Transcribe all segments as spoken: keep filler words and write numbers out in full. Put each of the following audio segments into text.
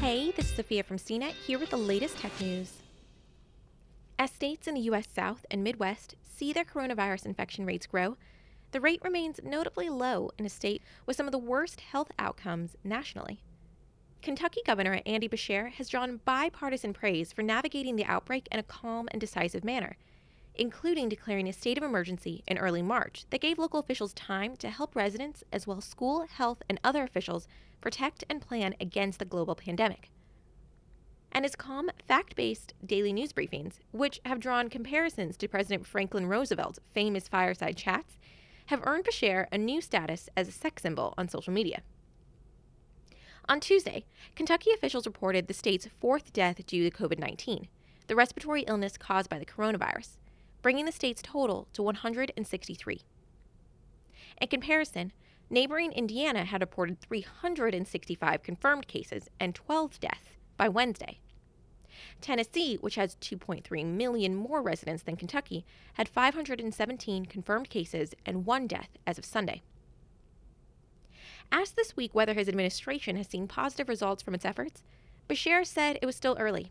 Hey, this is Sophia from C net here with the latest tech news. As states in the U S South and Midwest see their coronavirus infection rates grow, the rate remains notably low in a state with some of the worst health outcomes nationally. Kentucky Governor Andy Beshear has drawn bipartisan praise for navigating the outbreak in a calm and decisive manner, including declaring a state of emergency in early March that gave local officials time to help residents as well as school, health, and other officials protect and plan against the global pandemic. And his calm, fact-based daily news briefings, which have drawn comparisons to President Franklin Roosevelt's famous fireside chats, have earned Beshear a new status as a sex symbol on social media. On Tuesday, Kentucky officials reported the state's fourth death due to COVID nineteen, the respiratory illness caused by the coronavirus, bringing the state's total to one hundred sixty-three. In comparison, neighboring Indiana had reported three hundred sixty-five confirmed cases and twelve deaths by Wednesday. Tennessee, which has two point three million more residents than Kentucky, had five hundred seventeen confirmed cases and one death as of Sunday. Asked this week whether his administration has seen positive results from its efforts, Beshear said it was still early.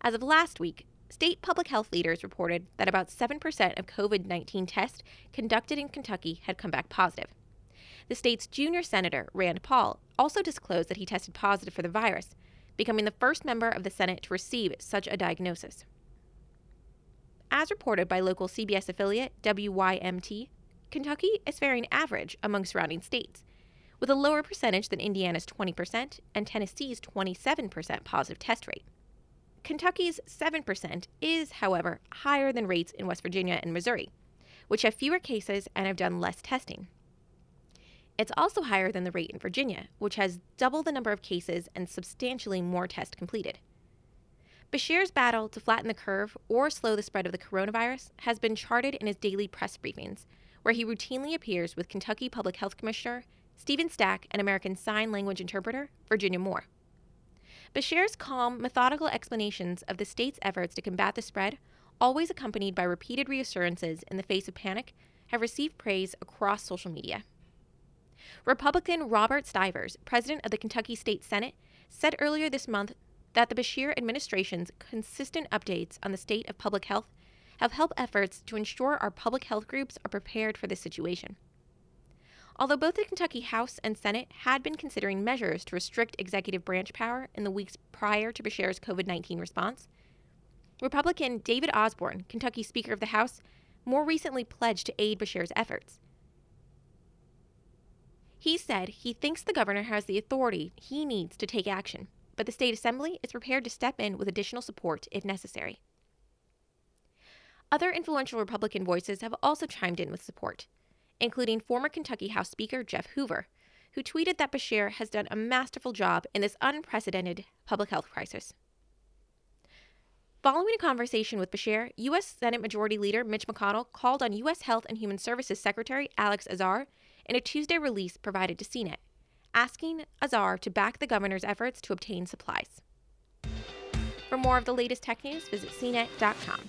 As of last week, state public health leaders reported that about seven percent of COVID nineteen tests conducted in Kentucky had come back positive. The state's junior senator, Rand Paul, also disclosed that he tested positive for the virus, becoming the first member of the Senate to receive such a diagnosis. As reported by local C B S affiliate W Y M T, Kentucky is faring average among surrounding states, with a lower percentage than Indiana's twenty percent and Tennessee's twenty-seven percent positive test rate. Kentucky's seven percent is, however, higher than rates in West Virginia and Missouri, which have fewer cases and have done less testing. It's also higher than the rate in Virginia, which has double the number of cases and substantially more tests completed. Beshear's battle to flatten the curve or slow the spread of the coronavirus has been charted in his daily press briefings, where he routinely appears with Kentucky Public Health Commissioner Stephen Stack and American Sign Language interpreter Virginia Moore. Beshear's calm, methodical explanations of the state's efforts to combat the spread, always accompanied by repeated reassurances in the face of panic, have received praise across social media. Republican Robert Stivers, president of the Kentucky State Senate, said earlier this month that the Beshear administration's consistent updates on the state of public health have helped efforts to ensure our public health groups are prepared for this situation. Although both the Kentucky House and Senate had been considering measures to restrict executive branch power in the weeks prior to Beshear's COVID nineteen response, Republican David Osborne, Kentucky Speaker of the House, more recently pledged to aid Beshear's efforts. He said he thinks the governor has the authority he needs to take action, but the state assembly is prepared to step in with additional support if necessary. Other influential Republican voices have also chimed in with support, including former Kentucky House Speaker Jeff Hoover, who tweeted that Beshear has done a masterful job in this unprecedented public health crisis. Following a conversation with Beshear, U S Senate Majority Leader Mitch McConnell called on U S Health and Human Services Secretary Alex Azar in a Tuesday release provided to C net, asking Azar to back the governor's efforts to obtain supplies. For more of the latest tech news, visit C net dot com.